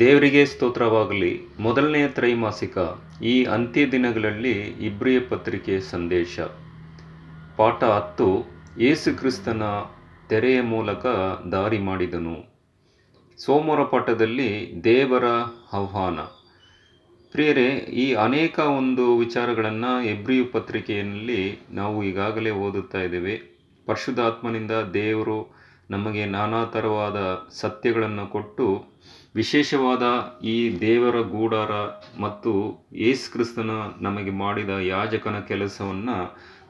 ದೇವರಿಗೆ ಸ್ತೋತ್ರವಾಗಲಿ. ಮೊದಲನೆಯ ತ್ರೈಮಾಸಿಕ ಈ ಅಂತ್ಯ ದಿನಗಳಲ್ಲಿ ಇಬ್ರಿಯ ಪತ್ರಿಕೆ ಸಂದೇಶ ಪಾಠ 10. ಯೇಸುಕ್ರಿಸ್ತನ ತೆರೆಯ ಮೂಲಕ ದಾರಿ ಮಾಡಿದನು. ಸೋಮವಾರ ಪಾಠದಲ್ಲಿ ದೇವರ ಆಹ್ವಾನ. ಪ್ರಿಯರೇ, ಈ ಅನೇಕ ಒಂದು ವಿಚಾರಗಳನ್ನು ಇಬ್ರಿಯ ಪತ್ರಿಕೆಯಲ್ಲಿ ನಾವು ಈಗಾಗಲೇ ಓದುತ್ತಾ ಇದ್ದೇವೆ. ಪರಿಶುದ್ಧಾತ್ಮನಿಂದ ದೇವರು ನಮಗೆ ನಾನಾ ಥರವಾದ ಸತ್ಯಗಳನ್ನು ಕೊಟ್ಟು ವಿಶೇಷವಾದ ಈ ದೇವರ ಗೂಡಾರ ಮತ್ತು ಯೇಸುಕ್ರಿಸ್ತನ ನಮಗೆ ಮಾಡಿದ ಯಾಜಕನ ಕೆಲಸವನ್ನು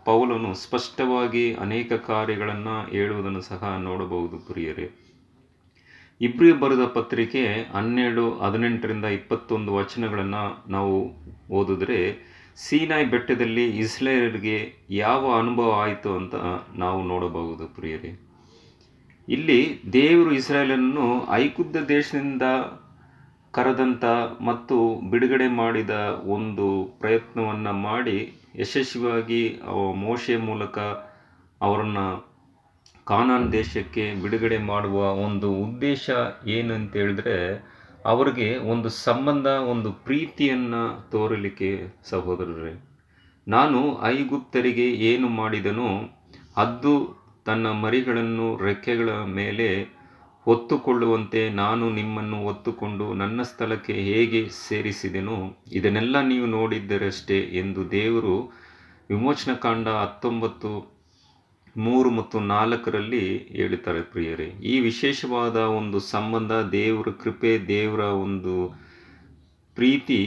ಪೌಲನು ಸ್ಪಷ್ಟವಾಗಿ ಅನೇಕ ಕಾರ್ಯಗಳನ್ನು ಹೇಳುವುದನ್ನು ಸಹ ನೋಡಬಹುದು. ಪ್ರಿಯರೇ, ಇಬ್ರಿಯ ಬರೆದ ಪತ್ರಿಕೆ 12, 18-21 ವಚನಗಳನ್ನು ನಾವು ಓದಿದ್ರೆ ಸೀನಾಯಿ ಬೆಟ್ಟದಲ್ಲಿ ಇಸ್ರಾಯೇಲರಿಗೆ ಯಾವ ಅನುಭವ ಆಯಿತು ಅಂತ ನಾವು ನೋಡಬಹುದು. ಪ್ರಿಯರೇ, ಇಲ್ಲಿ ದೇವರು ಇಸ್ರಾಯೇಲನ್ನು ಐಗುಪ್ತ ದೇಶದಿಂದ ಕರೆದಂಥ ಮತ್ತು ಬಿಡುಗಡೆ ಮಾಡಿದ ಒಂದು ಪ್ರಯತ್ನವನ್ನು ಮಾಡಿ ಯಶಸ್ವಿಯಾಗಿ ಮೋಶೆಯ ಮೂಲಕ ಅವರನ್ನು ಕಾನಾನ್ ದೇಶಕ್ಕೆ ಬಿಡುಗಡೆ ಮಾಡುವ ಒಂದು ಉದ್ದೇಶ ಏನಂತ ಹೇಳಿದ್ರೆ, ಅವರಿಗೆ ಒಂದು ಸಂಬಂಧ, ಒಂದು ಪ್ರೀತಿಯನ್ನು ತೋರಲಿಕ್ಕೆ. ಸಹೋದರರೇ, ನಾನು ಐಗುಪ್ತರಿಗೆ ಏನು ಮಾಡಿದನೋ ಅದು ತನ್ನ ಮರಿಗಳನ್ನು ರೆಕ್ಕೆಗಳ ಮೇಲೆ ಹೊತ್ತುಕೊಳ್ಳುವಂತೆ ನಾನು ನಿಮ್ಮನ್ನು ಹೊತ್ತುಕೊಂಡು ನನ್ನ ಸ್ಥಳಕ್ಕೆ ಹೇಗೆ ಸೇರಿಸಿದೆನೋ ಇದನ್ನೆಲ್ಲ ನೀವು ನೋಡಿದ್ದರಷ್ಟೇ ಎಂದು ದೇವರು ವಿಮೋಚನಕಾಂಡ 19:3 ಮತ್ತು 4 ಹೇಳ್ತಾರೆ. ಪ್ರಿಯರೇ, ಈ ವಿಶೇಷವಾದ ಒಂದು ಸಂಬಂಧ, ದೇವರ ಕೃಪೆ, ದೇವರ ಒಂದು ಪ್ರೀತಿ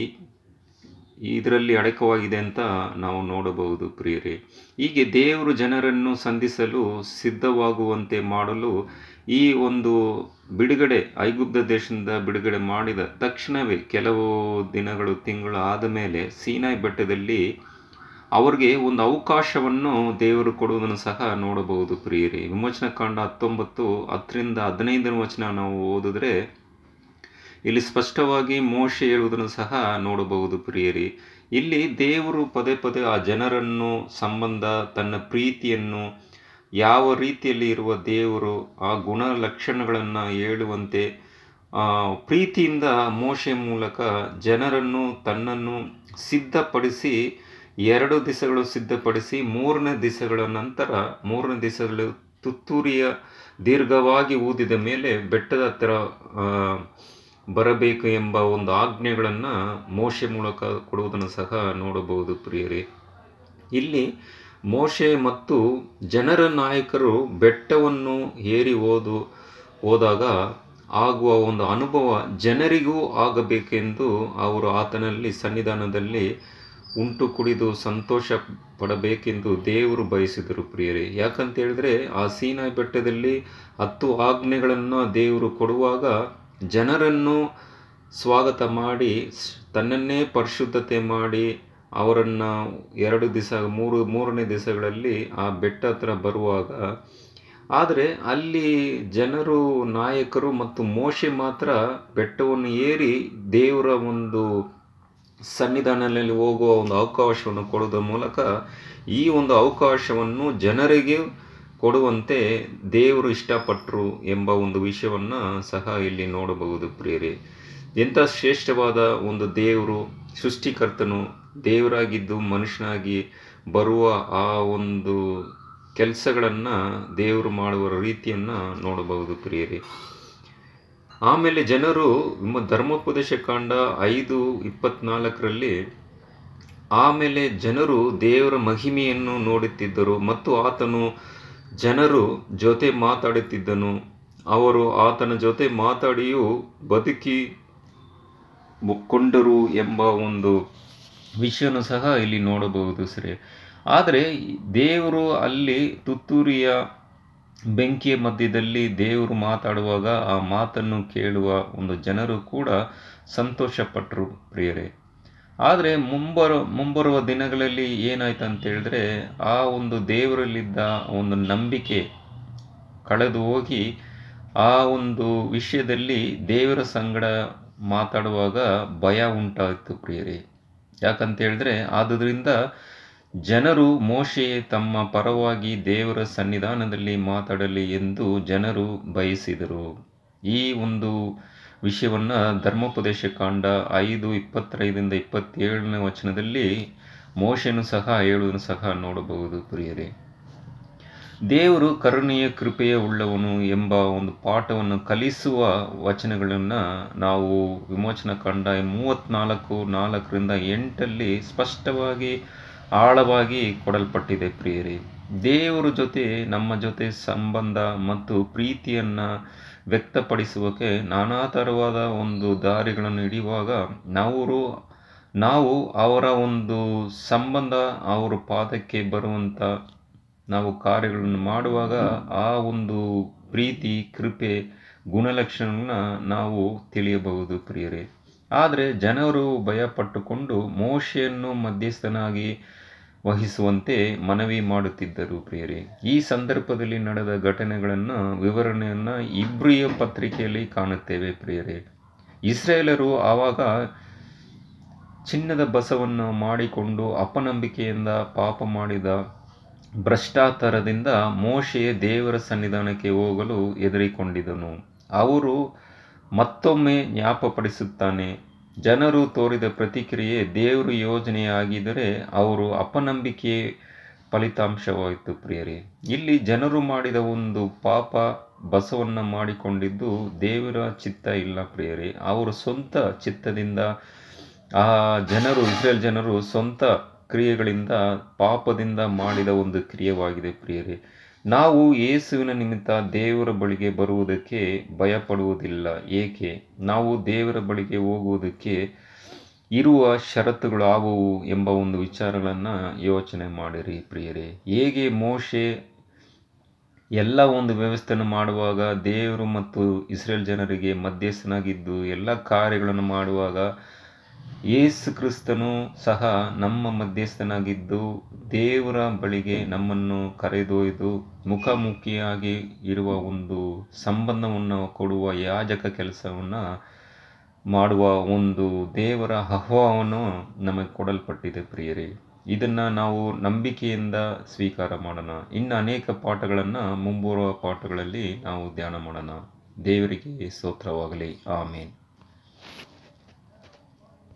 ಇದರಲ್ಲಿ ಅಡಕವಾಗಿದೆ ಅಂತ ನಾವು ನೋಡಬಹುದು. ಪ್ರಿಯರೇ, ಹೀಗೆ ದೇವರು ಜನರನ್ನು ಸಂಧಿಸಲು ಸಿದ್ಧವಾಗುವಂತೆ ಮಾಡಲು ಈ ಒಂದು ಬಿಡುಗಡೆ, ಐಗುಪ್ತ ದೇಶದಿಂದ ಬಿಡುಗಡೆ ಮಾಡಿದ ತಕ್ಷಣವೇ ಕೆಲವು ದಿನಗಳು, ತಿಂಗಳು ಆದ ಮೇಲೆ ಸೀನಾಯಿ ಬೆಟ್ಟದಲ್ಲಿ ಅವರಿಗೆ ಒಂದು ಅವಕಾಶವನ್ನು ದೇವರು ಕೊಡುವುದನ್ನು ಸಹ ನೋಡಬಹುದು. ಪ್ರಿಯರೇ, ವಿಮೋಚನಕಾಂಡ 19:10-15 ವಚನ ನಾವು ಓದಿದ್ರೆ ಇಲ್ಲಿ ಸ್ಪಷ್ಟವಾಗಿ ಮೋಶೆ ಹೇಳುವುದನ್ನು ಸಹ ನೋಡಬಹುದು. ಪ್ರಿಯರಿ, ಇಲ್ಲಿ ದೇವರು ಪದೇ ಪದೇ ಆ ಜನರನ್ನು ಸಂಬಂಧ, ತನ್ನ ಪ್ರೀತಿಯನ್ನು, ಯಾವ ರೀತಿಯಲ್ಲಿ ಇರುವ ದೇವರು ಆ ಗುಣ ಲಕ್ಷಣಗಳನ್ನು ಹೇಳುವಂತೆ ಪ್ರೀತಿಯಿಂದ ಮೋಶೆ ಮೂಲಕ ಜನರನ್ನು ತನ್ನನ್ನು ಸಿದ್ಧಪಡಿಸಿ 2 ದಿವಸಗಳು ಸಿದ್ಧಪಡಿಸಿ ಮೂರನೇ ದಿವಸಗಳ ನಂತರ ತುತ್ತೂರಿಯ ದೀರ್ಘವಾಗಿ ಊದಿದ ಮೇಲೆ ಬೆಟ್ಟದ ಹತ್ತಿರ ಬರಬೇಕು ಎಂಬ ಒಂದು ಆಜ್ಞೆಗಳನ್ನು ಮೋಶೆ ಮೂಲಕ ಕೊಡುವುದನ್ನು ಸಹ ನೋಡಬಹುದು. ಪ್ರಿಯರೇ, ಇಲ್ಲಿ ಮೋಶೆ ಮತ್ತು ಜನರ ನಾಯಕರು ಬೆಟ್ಟವನ್ನು ಏರಿ ಹೋದಾಗ ಆಗುವ ಒಂದು ಅನುಭವ ಜನರಿಗೂ ಆಗಬೇಕೆಂದು ಅವರು ಆತನಲ್ಲಿ ಸನ್ನಿಧಾನದಲ್ಲಿ ಉಂಟು ಕುಡಿದು ಸಂತೋಷ ಪಡಬೇಕೆಂದು ದೇವರು ಬಯಸಿದರು. ಪ್ರಿಯರೇ, ಯಾಕಂತೇಳಿದ್ರೆ ಆ ಸೀನಾಯಿ ಬೆಟ್ಟದಲ್ಲಿ 10 ಆಜ್ಞೆಗಳನ್ನು ದೇವರು ಕೊಡುವಾಗ ಜನರನ್ನು ಸ್ವಾಗತ ಮಾಡಿ ತನ್ನನ್ನೇ ಪರಿಶುದ್ಧತೆ ಮಾಡಿ ಅವರನ್ನು 2 ದಿವಸ, ಮೂರನೇ ದಿವಸಗಳಲ್ಲಿ ಆ ಬೆಟ್ಟ ಹತ್ರ ಬರುವಾಗ, ಆದರೆ ಅಲ್ಲಿ ಜನರು, ನಾಯಕರು ಮತ್ತು ಮೋಶೆ ಮಾತ್ರ ಬೆಟ್ಟವನ್ನು ಏರಿ ದೇವರ ಒಂದು ಸನ್ನಿಧಾನದಲ್ಲಿ ಹೋಗುವ ಒಂದು ಅವಕಾಶವನ್ನು ಕೊಡುವುದರ ಮೂಲಕ ಈ ಒಂದು ಅವಕಾಶವನ್ನು ಜನರಿಗೆ ಕೊಡುವಂತೆ ದೇವರು ಇಷ್ಟಪಟ್ಟರು ಎಂಬ ಒಂದು ವಿಷಯವನ್ನು ಸಹ ಇಲ್ಲಿ ನೋಡಬಹುದು. ಪ್ರಿಯರೇ, ಎಂಥ ಶ್ರೇಷ್ಠವಾದ ಒಂದು ದೇವರು, ಸೃಷ್ಟಿಕರ್ತನು, ದೇವರಾಗಿದ್ದು ಮನುಷ್ಯನಾಗಿ ಬರುವ ಆ ಒಂದು ಕೆಲಸಗಳನ್ನು ದೇವರು ಮಾಡುವ ರೀತಿಯನ್ನು ನೋಡಬಹುದು. ಪ್ರಿಯರೇ, ಆಮೇಲೆ ಜನರು ಧರ್ಮೋಪದೇಶಕಾಂಡ 5:24 ಆಮೇಲೆ ಜನರು ದೇವರ ಮಹಿಮೆಯನ್ನು ನೋಡುತ್ತಿದ್ದರು ಮತ್ತು ಆತನು ಜನರು ಜೊತೆ ಮಾತಾಡುತ್ತಿದ್ದನು. ಅವರು ಆತನ ಜೊತೆ ಮಾತಾಡಿಯೂ ಬದುಕಿ ಕೊಂಡರು ಎಂಬ ಒಂದು ವಿಷಯನೂ ಸಹ ಇಲ್ಲಿ ನೋಡಬಹುದು. ಸರಿ, ಆದರೆ ದೇವರು ಅಲ್ಲಿ ತುತ್ತೂರಿಯ ಬೆಂಕಿಯ ಮಧ್ಯದಲ್ಲಿ ದೇವರು ಮಾತಾಡುವಾಗ ಆ ಮಾತನ್ನು ಕೇಳುವ ಒಂದು ಜನರು ಕೂಡ ಸಂತೋಷಪಟ್ಟರು. ಪ್ರಿಯರೇ, ಆದರೆ ಮುಂಬರುವ ದಿನಗಳಲ್ಲಿ ಏನಾಯ್ತು ಅಂತೇಳಿದ್ರೆ ಆ ಒಂದು ದೇವರಲ್ಲಿದ್ದ ಒಂದು ನಂಬಿಕೆ ಕಳೆದು ಹೋಗಿ ಆ ಒಂದು ವಿಷಯದಲ್ಲಿ ದೇವರ ಸಂಗಡ ಮಾತಾಡುವಾಗ ಭಯ ಉಂಟಾಯಿತು. ಪ್ರಿಯರೇ, ಯಾಕಂತೇಳಿದ್ರೆ ಆದುದರಿಂದ ಜನರು ಮೋಶೆ ತಮ್ಮ ಪರವಾಗಿ ದೇವರ ಸನ್ನಿಧಾನದಲ್ಲಿ ಮಾತಾಡಲಿ ಎಂದು ಜನರು ಬಯಸಿದರು. ಈ ಒಂದು ವಿಷಯವನ್ನು ಧರ್ಮೋಪದೇಶ ಕಾಂಡ 5:25-27 ವಚನದಲ್ಲಿ ಮೋಶೆಯನ್ನು ಸಹ ಹೇಳುವುದನ್ನು ಸಹ ನೋಡಬಹುದು. ಪ್ರಿಯರೇ, ದೇವರು ಕರುಣೆಯ ಕೃಪೆಯ ಉಳ್ಳವನು ಎಂಬ ಒಂದು ಪಾಠವನ್ನು ಕಲಿಸುವ ವಚನಗಳನ್ನು ನಾವು ವಿಮೋಚನಾ ಕಾಂಡ 34:4-8 ಸ್ಪಷ್ಟವಾಗಿ ಆಳವಾಗಿ ಕೊಡಲ್ಪಟ್ಟಿದೆ. ಪ್ರಿಯರೇ, ದೇವರ ಜೊತೆ ನಮ್ಮ ಜೊತೆ ಸಂಬಂಧ ಮತ್ತು ಪ್ರೀತಿಯನ್ನು ವ್ಯಕ್ತಪಡಿಸುವಕ್ಕೆ ನಾನಾ ಥರವಾದ ಒಂದು ದಾರಿಗಳನ್ನು ಹಿಡಿಯುವಾಗ ನಾವು ಅವರ ಒಂದು ಸಂಬಂಧ ಅವರ ಪಾದಕ್ಕೆ ಬರುವಂಥ ನಾವು ಕಾರ್ಯಗಳನ್ನು ಮಾಡುವಾಗ ಆ ಒಂದು ಪ್ರೀತಿ ಕೃಪೆ ಗುಣಲಕ್ಷಣವನ್ನು ನಾವು ತಿಳಿಯಬಹುದು. ಪ್ರಿಯರೇ, ಆದರೆ ಜನರು ಭಯಪಟ್ಟುಕೊಂಡು ಮೋಶೆಯನ್ನು ಮಧ್ಯಸ್ಥನಾಗಿ ವಹಿಸುವಂತೆ ಮನವಿ ಮಾಡುತ್ತಿದ್ದರು. ಪ್ರಿಯರೇ, ಈ ಸಂದರ್ಭದಲ್ಲಿ ನಡೆದ ಘಟನೆಗಳನ್ನು ವಿವರಣೆಯನ್ನು ಇಬ್ರಿಯ ಪತ್ರಿಕೆಯಲ್ಲಿ ಕಾಣುತ್ತೇವೆ. ಪ್ರಿಯರೇ, ಇಸ್ರೇಲರು ಆವಾಗ ಚಿನ್ನದ ಬಸವನ್ನು ಮಾಡಿಕೊಂಡು ಅಪನಂಬಿಕೆಯಿಂದ ಪಾಪ ಮಾಡಿದ ಭ್ರಷ್ಟಾಚಾರದಿಂದ ಮೋಶೆಯ ದೇವರ ಸನ್ನಿಧಾನಕ್ಕೆ ಹೋಗಲು ಹೆದರಿಕೊಂಡಿದ್ದನು. ಅವರು ಮತ್ತೊಮ್ಮೆ ಜ್ಞಾಪಪಡಿಸುತ್ತಾನೆ, ಜನರು ತೋರಿದ ಪ್ರತಿಕ್ರಿಯೆ ದೇವರು ಯೋಜನೆಯಾಗಿದ್ದರೆ ಅವರು ಅಪನಂಬಿಕೆ ಫಲಿತಾಂಶವಾಯಿತು. ಪ್ರಿಯರೇ, ಇಲ್ಲಿ ಜನರು ಮಾಡಿದ ಒಂದು ಪಾಪ ಬಸವನ್ನು ಮಾಡಿಕೊಂಡಿದ್ದು ದೇವರ ಚಿತ್ತ ಇಲ್ಲ. ಪ್ರಿಯರೇ, ಅವರು ಸ್ವಂತ ಚಿತ್ತದಿಂದ ಆ ಜನರು ಇಸ್ರೇಲ್ ಜನರು ಸ್ವಂತ ಕ್ರಿಯೆಗಳಿಂದ ಪಾಪದಿಂದ ಮಾಡಿದ ಒಂದು ಕ್ರಿಯೆಯಾಗಿದೆ. ಪ್ರಿಯರೇ, ನಾವು ಯೇಸುವಿನ ನಿಮಿತ್ತ ದೇವರ ಬಳಿಗೆ ಬರುವುದಕ್ಕೆ ಭಯಪಡುವುದಿಲ್ಲ. ಏಕೆ? ನಾವು ದೇವರ ಬಳಿಗೆ ಹೋಗುವುದಕ್ಕೆ ಇರುವ ಷರತ್ತುಗಳಾವುವು ಎಂಬ ಒಂದು ವಿಚಾರಗಳನ್ನು ಯೋಚನೆ ಮಾಡಿರಿ. ಪ್ರಿಯರೇ, ಹೇಗೆ ಮೋಶೆ ಎಲ್ಲ ಒಂದು ವ್ಯವಸ್ಥೆಯನ್ನು ಮಾಡುವಾಗ ದೇವರು ಮತ್ತು ಇಸ್ರೇಲ್ ಜನರಿಗೆ ಮಧ್ಯಸ್ಥನಾಗಿದ್ದು ಎಲ್ಲ ಕಾರ್ಯಗಳನ್ನು ಮಾಡುವಾಗ ಯೇಸುಕ್ರಿಸ್ತನು ಸಹ ನಮ್ಮ ಮಧ್ಯಸ್ಥನಾಗಿದ್ದು ದೇವರ ಬಳಿಗೆ ನಮ್ಮನ್ನು ಕರೆದೊಯ್ದು ಮುಖಾಮುಖಿಯಾಗಿ ಇರುವ ಒಂದು ಸಂಬಂಧವನ್ನು ಕೊಡುವ ಯಾಜಕ ಕೆಲಸವನ್ನು ಮಾಡುವ ಒಂದು ದೇವರ ಆಹ್ವಾನವನ್ನು ನಮಗೆ ಕೊಡಲ್ಪಟ್ಟಿದೆ. ಪ್ರಿಯರೇ, ಇದನ್ನು ನಾವು ನಂಬಿಕೆಯಿಂದ ಸ್ವೀಕಾರ ಮಾಡೋಣ. ಇನ್ನು ಅನೇಕ ಪಾಠಗಳನ್ನು ಮುಂಬರುವ ಪಾಠಗಳಲ್ಲಿ ನಾವು ಧ್ಯಾನ ಮಾಡೋಣ. ದೇವರಿಗೆ ಸ್ತೋತ್ರವಾಗಲಿ. ಆಮೇನ್.